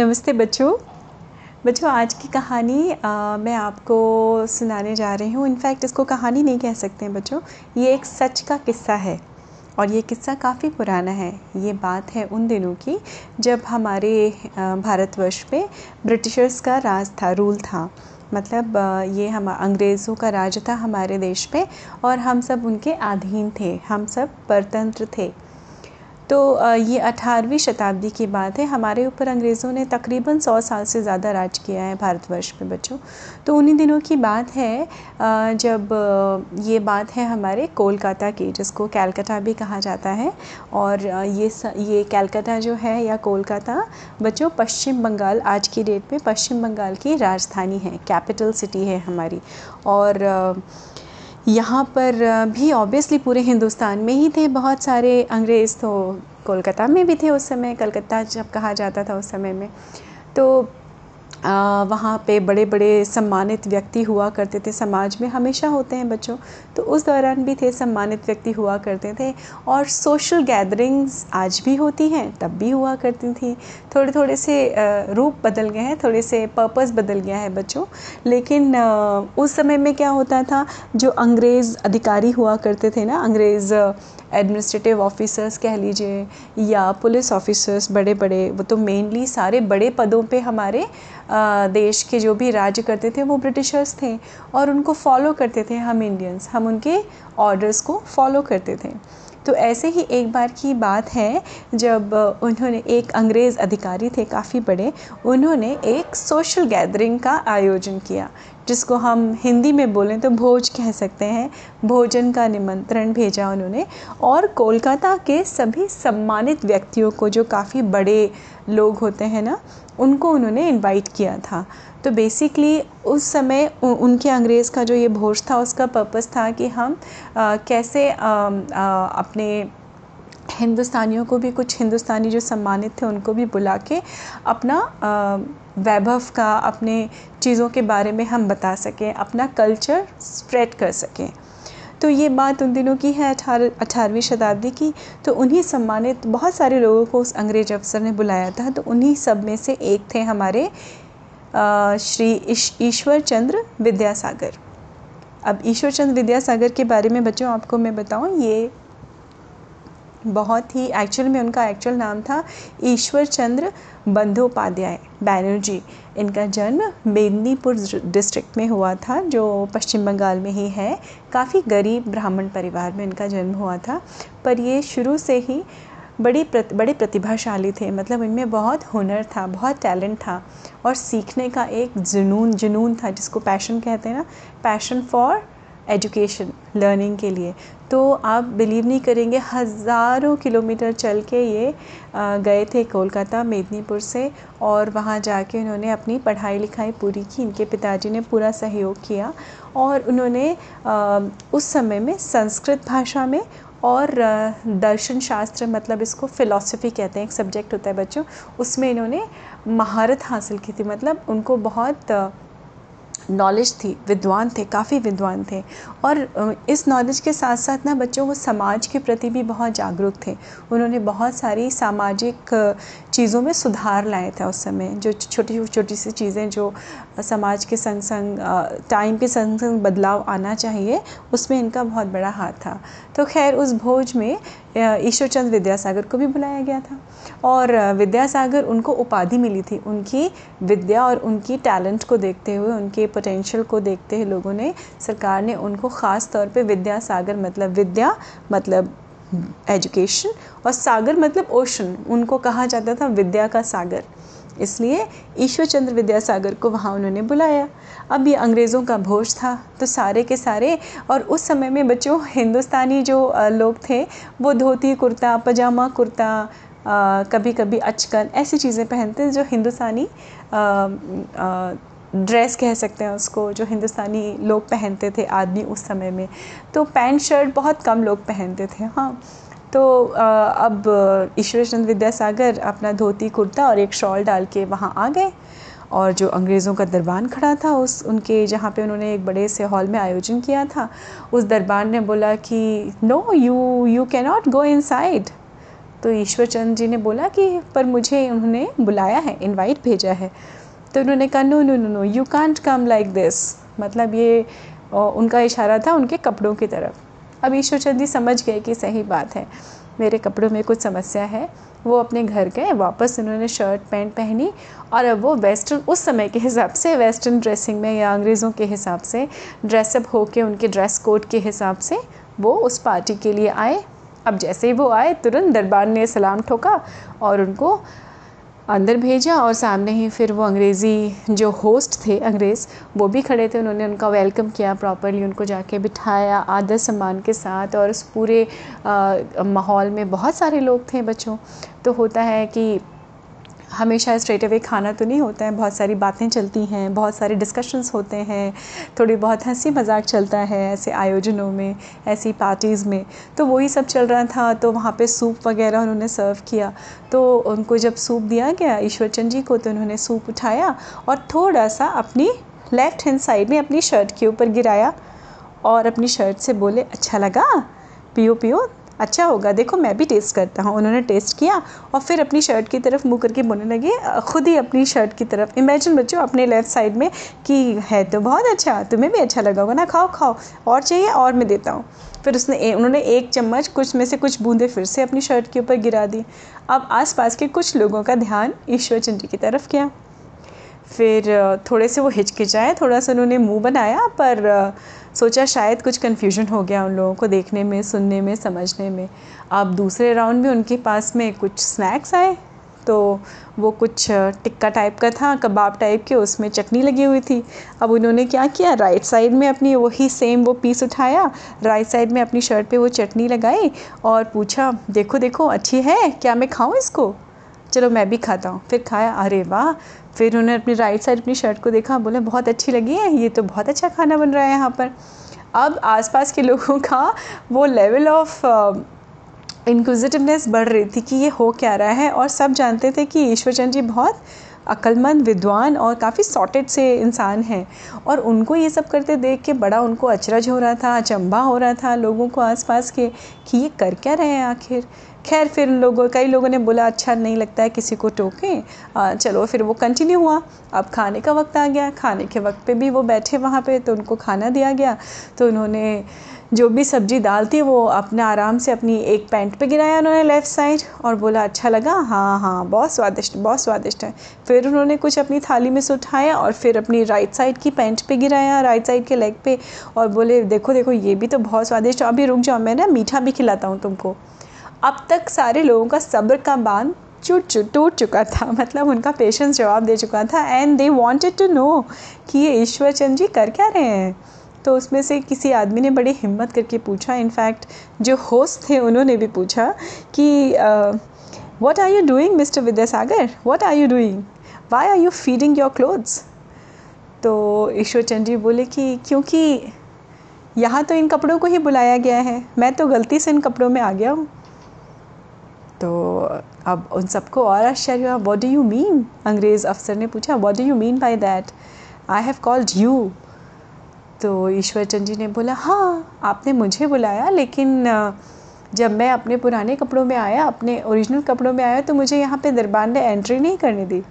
नमस्ते बच्चों। बच्चों आज की कहानी मैं आपको सुनाने जा रही हूँ। इनफैक्ट इसको कहानी नहीं कह सकते हैं बच्चों, ये एक सच का किस्सा है और ये किस्सा काफ़ी पुराना है। ये बात है उन दिनों की जब हमारे भारतवर्ष पे ब्रिटिशर्स का राज था, रूल था। मतलब ये हम अंग्रेज़ों का राज था हमारे देश पे और हम सब उनके अधीन थे, हम सब परतंत्र थे। तो ये 18वीं शताब्दी की बात है। हमारे ऊपर अंग्रेज़ों ने तकरीबन 100 साल से ज़्यादा राज किया है भारतवर्ष पे बच्चों। तो उन्हीं दिनों की बात है जब ये बात है हमारे कोलकाता की, जिसको कैलकाटा भी कहा जाता है। और ये कैलकाटा जो है या कोलकाता बच्चों पश्चिम बंगाल, आज की डेट में पश्चिम बंगाल की राजधानी है, कैपिटल सिटी है हमारी। और यहाँ पर भी ऑब्वियसली पूरे हिंदुस्तान में ही थे बहुत सारे अंग्रेज़, तो कोलकाता में भी थे उस समय, कलकत्ता जब कहा जाता था उस समय में। तो वहाँ पे बड़े बड़े सम्मानित व्यक्ति हुआ करते थे, समाज में हमेशा होते हैं बच्चों। तो उस दौरान भी थे, सम्मानित व्यक्ति हुआ करते थे। और सोशल गैदरिंग्स आज भी होती हैं, तब भी हुआ करती थी। थोड़े थोड़े से रूप बदल गए हैं, थोड़े से पर्पस बदल गया है बच्चों। लेकिन उस समय में क्या होता था, जो अंग्रेज़ अधिकारी हुआ करते थे ना, अंग्रेज़ एडमिनिस्ट्रेटिव ऑफिसर्स कह लीजिए या पुलिस ऑफिसर्स बड़े बड़े, वो तो मेनली सारे बड़े पदों पे हमारे देश के जो भी राज्य करते थे वो ब्रिटिशर्स थे और उनको फॉलो करते थे हम इंडियंस, हम उनके ऑर्डर्स को फॉलो करते थे। तो ऐसे ही एक बार की बात है जब उन्होंने, एक अंग्रेज़ अधिकारी थे काफ़ी बड़े, उन्होंने एक सोशल गैदरिंग का आयोजन किया, जिसको हम हिंदी में बोलें तो भोज कह सकते हैं। भोजन का निमंत्रण भेजा उन्होंने और कोलकाता के सभी सम्मानित व्यक्तियों को, जो काफ़ी बड़े लोग होते हैं ना, उनको उन्होंने इनवाइट किया था। तो बेसिकली उस समय उनके अंग्रेज़ का जो ये भोज था उसका पर्पस था कि हम कैसे अपने हिंदुस्तानियों को भी, कुछ हिंदुस्तानी जो सम्मानित थे उनको भी बुला के अपना वैभव का, अपने चीज़ों के बारे में हम बता सकें, अपना कल्चर स्प्रेड कर सकें। तो ये बात उन दिनों की है, 18वीं शताब्दी की। तो उन्हीं सम्मानित बहुत सारे लोगों को उस अंग्रेज अफसर ने बुलाया था। तो उन्हीं सब में से एक थे हमारे श्री ईश्वरचंद्र विद्यासागर। अब ईश्वरचंद्र विद्यासागर के बारे में बच्चों आपको मैं बताऊं, ये बहुत ही, एक्चुअल में उनका एक्चुअल नाम था ईश्वरचंद्र बंदोपाध्याय बैनर्जी। इनका जन्म मेदिनीपुर डिस्ट्रिक्ट में हुआ था, जो पश्चिम बंगाल में ही है। काफ़ी गरीब ब्राह्मण परिवार में इनका जन्म हुआ था, पर ये शुरू से ही बड़े प्रतिभाशाली थे। मतलब इनमें बहुत हुनर था, बहुत टैलेंट था और सीखने का एक जुनून था, जिसको पैशन कहते हैं ना, पैशन फॉर एजुकेशन, लर्निंग के लिए। तो आप बिलीव नहीं करेंगे, हज़ारों किलोमीटर चल के ये गए थे कोलकाता मेदिनीपुर से और वहाँ जाके उन्होंने अपनी पढ़ाई लिखाई पूरी की। इनके पिताजी ने पूरा सहयोग किया और उन्होंने उस समय में संस्कृत भाषा में और दर्शन शास्त्र, मतलब इसको फ़िलॉसफी कहते हैं, एक सब्जेक्ट होता है बच्चों, उसमें इन्होंने महारत हासिल की थी। मतलब उनको बहुत नॉलेज थी, विद्वान थे, काफ़ी विद्वान थे। और इस नॉलेज के साथ साथ ना बच्चों वो समाज के प्रति भी बहुत जागरूक थे। उन्होंने बहुत सारी सामाजिक चीज़ों में सुधार लाए थे उस समय, जो छोटी छोटी सी चीज़ें जो समाज के संग टाइम के संग बदलाव आना चाहिए, उसमें इनका बहुत बड़ा हाथ था। तो खैर उस भोज में ईश्वरचंद्र विद्यासागर को भी बुलाया गया था और विद्यासागर, उनको उपाधि मिली थी। उनकी विद्या और उनकी टैलेंट को देखते हुए, उनके पोटेंशियल को देखते हुए लोगों ने, सरकार ने उनको ख़ास तौर पे विद्यासागर, मतलब विद्या मतलब एजुकेशन और सागर मतलब ओशन, उनको कहा जाता था विद्या का सागर, इसलिए ईश्वरचंद्र विद्यासागर को वहाँ उन्होंने बुलाया। अब ये अंग्रेज़ों का भोज था, तो सारे के सारे, और उस समय में बच्चों हिंदुस्तानी जो लोग थे वो धोती कुर्ता, पजामा कुर्ता, कभी कभी अचकन, ऐसी चीज़ें पहनते हैं, जो हिंदुस्तानी ड्रेस कह सकते हैं उसको, जो हिंदुस्तानी लोग पहनते थे आदमी उस समय में। तो पैंट शर्ट बहुत कम लोग पहनते थे, हाँ। तो अब ईश्वरचंद्र विद्यासागर अपना धोती कुर्ता और एक शॉल डाल के वहाँ आ गए और जो अंग्रेज़ों का दरबार खड़ा था उस, उनके जहाँ पे उन्होंने एक बड़े से हॉल में आयोजन किया था, उस दरबार ने बोला कि no, you can not go inside, तो ईश्वरचंद्र जी ने बोला कि पर मुझे उन्होंने बुलाया है, इनवाइट भेजा है। तो उन्होंने कहा no no no no you can't come like this, मतलब ये उनका इशारा था उनके कपड़ों की तरफ। अब ईश्वरचंद्र जी समझ गए कि सही बात है, मेरे कपड़ों में कुछ समस्या है। वो अपने घर गए, वापस उन्होंने शर्ट पैंट पहनी और अब वो वेस्टर्न, उस समय के हिसाब से वेस्टर्न ड्रेसिंग में या अंग्रेज़ों के हिसाब से ड्रेसअप होके उनके ड्रेस कोड के हिसाब से वो उस पार्टी के लिए आए। अब जैसे ही वो आए तुरंत दरबार ने सलाम ठोका और उनको अंदर भेजा और सामने ही फिर वो अंग्रेज़ी जो होस्ट थे अंग्रेज़ वो भी खड़े थे। उन्होंने उनका वेलकम किया प्रॉपरली, उनको जाके बिठाया आदर सम्मान के साथ। और उस पूरे माहौल में बहुत सारे लोग थे बच्चों, तो होता है कि हमेशा स्ट्रेट अवे खाना तो नहीं होता है, बहुत सारी बातें चलती हैं, बहुत सारे डिस्कशंस होते हैं, थोड़ी बहुत हंसी मजाक चलता है ऐसे आयोजनों में, ऐसी पार्टीज़ में। तो वही सब चल रहा था। तो वहाँ पे सूप वगैरह उन्होंने सर्व किया। तो उनको जब सूप दिया गया ईश्वरचंद जी को, तो उन्होंने सूप उठाया और थोड़ा सा अपनी लेफ़्ट हैंड साइड में अपनी शर्ट के ऊपर गिराया और अपनी शर्ट से बोले, अच्छा लगा, पियो पियो, अच्छा होगा, देखो मैं भी टेस्ट करता हूँ। उन्होंने टेस्ट किया और फिर अपनी शर्ट की तरफ मुँह करके बोलने लगे, खुद ही अपनी शर्ट की तरफ। इमेजिन बच्चों अपने लेफ़्ट साइड में कि है तो बहुत अच्छा, तुम्हें भी अच्छा लगा होगा ना, खाओ खाओ, और चाहिए और मैं देता हूँ। फिर उन्होंने एक चम्मच कुछ में से कुछ बूंदे फिर से अपनी शर्ट के ऊपर गिरा दी। अब आसपास के कुछ लोगों का ध्यान ईश्वरचंद्र की तरफ गया। फिर थोड़े से वो हिचकिचाए, थोड़ा सा उन्होंने मुँह बनाया, पर सोचा शायद कुछ कन्फ्यूजन हो गया उन लोगों को देखने में, सुनने में, समझने में। अब दूसरे राउंड में उनके पास में कुछ स्नैक्स आए, तो वो कुछ टिक्का टाइप का था, कबाब टाइप के, उसमें चटनी लगी हुई थी। अब उन्होंने क्या किया, राइट साइड में अपनी वही सेम वो पीस उठाया, राइट साइड में अपनी शर्ट पे वो चटनी लगाई और पूछा, देखो देखो अच्छी है, क्या मैं खाऊँ इसको, चलो मैं भी खाता हूँ। फिर खाया, अरे वाह। फिर उन्होंने अपनी राइट साइड अपनी शर्ट को देखा, बोले बहुत अच्छी लगी है, ये तो बहुत अच्छा खाना बन रहा है यहाँ पर। अब आसपास के लोगों का वो लेवल ऑफ इंक्विजिटिवनेस बढ़ रही थी कि ये हो क्या रहा है। और सब जानते थे कि ईश्वरचंद जी बहुत अक्लमंद, विद्वान और काफ़ी सॉर्टेड से इंसान हैं, और उनको ये सब करते देख के बड़ा उनको अचरज हो रहा था, अचंभा हो रहा था लोगों को आसपास के कि ये कर क्या रहे हैं आखिर। खैर फिर कई लोगों ने बोला अच्छा नहीं लगता है किसी को टोकें, चलो फिर वो कंटिन्यू हुआ। अब खाने का वक्त आ गया, खाने के वक्त पे भी वो बैठे वहाँ पे, तो उनको खाना दिया गया। तो उन्होंने जो भी सब्जी दाल थी वो अपना आराम से अपनी एक पैंट पे गिराया उन्होंने लेफ़्ट साइड और बोला अच्छा लगा, हाँ हाँ बहुत स्वादिष्ट, बहुत स्वादिष्ट है। फिर उन्होंने कुछ अपनी थाली में से उठाया और फिर अपनी राइट साइड की पैंट पे गिराया, राइट साइड के लेग पे, और बोले देखो देखो ये भी तो बहुत स्वादिष्ट है, अभी रुक जाओ मैं ना मीठा भी खिलाता हूँ तुमको। अब तक सारे लोगों का सब्र का बांध टूट चुका था, मतलब उनका पेशेंस जवाब दे चुका था, and they wanted to know कि ये ईश्वरचंद्र जी कर क्या रहे हैं। तो उसमें से किसी आदमी ने बड़ी हिम्मत करके पूछा, इनफैक्ट जो होस्ट थे उन्होंने भी पूछा कि what are you doing mister Vidyasagar, what are you doing, why are you feeding your clothes. तो ईश्वरचंद्र जी बोले कि क्योंकि यहाँ तो इन कपड़ों को ही बुलाया गया है, मैं तो गलती से इन कपड़ों में आ गया हूँ। तो अब उन सबको और आश्चर्य हुआ, व्हाट डू यू मीन, अंग्रेज़ अफसर ने पूछा, what do you mean by that, I have called you. तो ईश्वरचंद्र जी ने बोला हाँ आपने मुझे बुलाया, लेकिन जब मैं अपने पुराने कपड़ों में आया, अपने ओरिजिनल कपड़ों में आया, तो मुझे यहाँ पे दरबार ने एंट्री नहीं करने दी।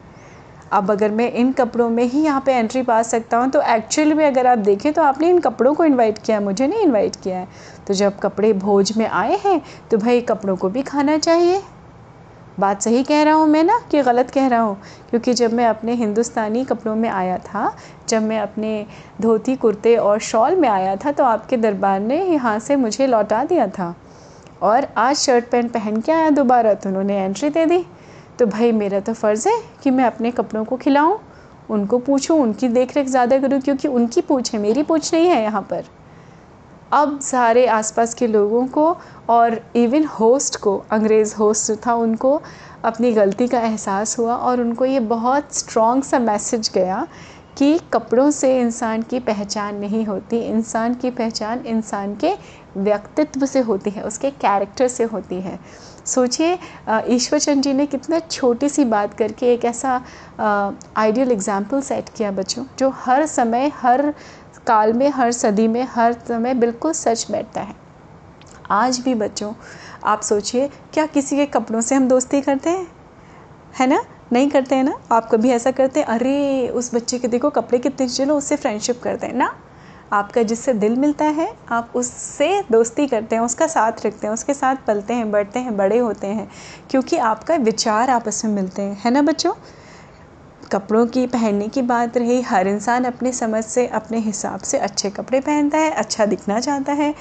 अब अगर मैं इन कपड़ों में ही यहाँ पे एंट्री पा सकता हूँ, तो एक्चुअली में अगर आप देखें तो आपने इन कपड़ों को इनवाइट किया, मुझे नहीं इनवाइट किया है। तो जब कपड़े भोज में आए हैं तो भाई कपड़ों को भी खाना चाहिए। बात सही कह रहा हूँ मैं ना कि गलत कह रहा हूँ, क्योंकि जब मैं अपने हिंदुस्तानी कपड़ों में आया था, जब मैं अपने धोती कुर्ते और शॉल में आया था, तो आपके दरबार ने यहाँ से मुझे लौटा दिया था, और आज शर्ट पैंट पहन के आया दोबारा तो उन्होंने एंट्री दे दी। तो भाई मेरा तो फ़र्ज़ है कि मैं अपने कपड़ों को खिलाऊं, उनको पूछूं, उनकी देखरेख ज़्यादा करूं, क्योंकि उनकी पूछ है, मेरी पूछ नहीं है यहाँ पर। अब सारे आसपास के लोगों को और इवन होस्ट को, अंग्रेज़ होस्ट था, उनको अपनी गलती का एहसास हुआ और उनको ये बहुत स्ट्रॉन्ग सा मैसेज गया कि कपड़ों से इंसान की पहचान नहीं होती, इंसान की पहचान इंसान के व्यक्तित्व से होती है, उसके कैरेक्टर से होती है। सोचिए ईश्वरचंद्र जी ने कितना छोटी सी बात करके एक ऐसा आइडियल एग्जाम्पल सेट किया बच्चों, जो हर समय, हर काल में, हर सदी में, हर समय बिल्कुल सच बैठता है। आज भी बच्चों आप सोचिए, क्या किसी के कपड़ों से हम दोस्ती करते हैं? है ना, नहीं करते हैं ना। आप कभी ऐसा करते हैं, अरे उस बच्चे के देखो कपड़े कितने, चलो उससे फ्रेंडशिप करते हैं ना। आपका जिससे दिल मिलता है आप उससे दोस्ती करते हैं, उसका साथ रखते हैं, उसके साथ पलते हैं, बढ़ते हैं, बड़े होते हैं, क्योंकि आपका विचार आपस में मिलते हैं, है ना बच्चों। कपड़ों की पहनने की बात रही, हर इंसान अपने समझ से, अपने हिसाब से अच्छे कपड़े पहनता है, अच्छा दिखना चाहता है।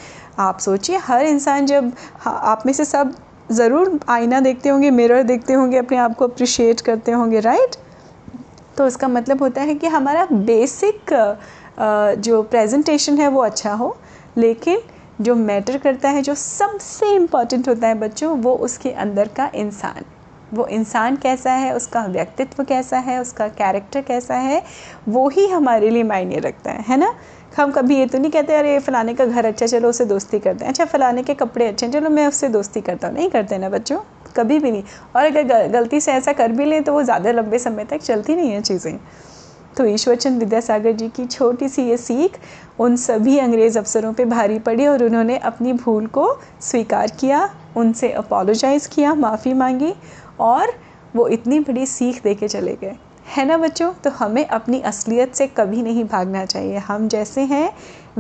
आप सोचिए, हर इंसान जब, आप में से सब ज़रूर आईना देखते होंगे, मिरर देखते होंगे, अपने आप को अप्रिशिएट करते होंगे, राइट। तो इसका मतलब होता है कि हमारा बेसिक जो प्रेजेंटेशन है वो अच्छा हो, लेकिन जो मैटर करता है, जो सबसे इम्पॉर्टेंट होता है बच्चों, वो उसके अंदर का इंसान, वो इंसान कैसा है, उसका व्यक्तित्व कैसा है, उसका कैरेक्टर कैसा है, वो ही हमारे लिए मायने रखता है ना। हम कभी ये तो नहीं कहते अरे फलाने का घर अच्छा चलो उससे दोस्ती करते हैं, अच्छा फलाने के कपड़े अच्छे हैं चलो मैं उससे दोस्ती करता हूँ, नहीं करते ना बच्चों, कभी भी नहीं। और अगर गलती से ऐसा कर भी लें तो वो ज़्यादा लंबे समय तक चलती नहीं है चीज़ें। तो ईश्वरचंद्र विद्यासागर जी की छोटी सी ये सीख उन सभी अंग्रेज़ अफसरों पे भारी पड़ी और उन्होंने अपनी भूल को स्वीकार किया, उनसे अपोलोजाइज़ किया, माफ़ी मांगी और वो इतनी बड़ी सीख देके चले गए, है ना बच्चों। तो हमें अपनी असलियत से कभी नहीं भागना चाहिए, हम जैसे हैं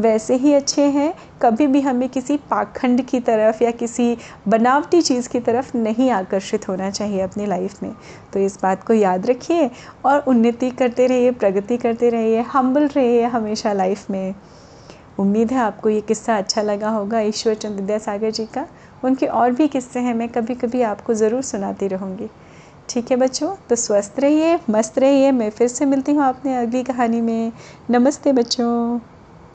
वैसे ही अच्छे हैं, कभी भी हमें किसी पाखंड की तरफ या किसी बनावटी चीज़ की तरफ नहीं आकर्षित होना चाहिए अपनी लाइफ में। तो इस बात को याद रखिए और उन्नति करते रहिए, प्रगति करते रहिए, हम्बल रहिए हमेशा लाइफ में। उम्मीद है आपको ये किस्सा अच्छा लगा होगा ईश्वरचंद्र विद्यासागर जी का। उनके और भी किस्से हैं, मैं कभी कभी आपको ज़रूर सुनाती रहूँगी, ठीक है बच्चों। तो स्वस्थ रहिए, मस्त रहिए, मैं फिर से मिलती हूँ आपने अगली कहानी में। नमस्ते बच्चों।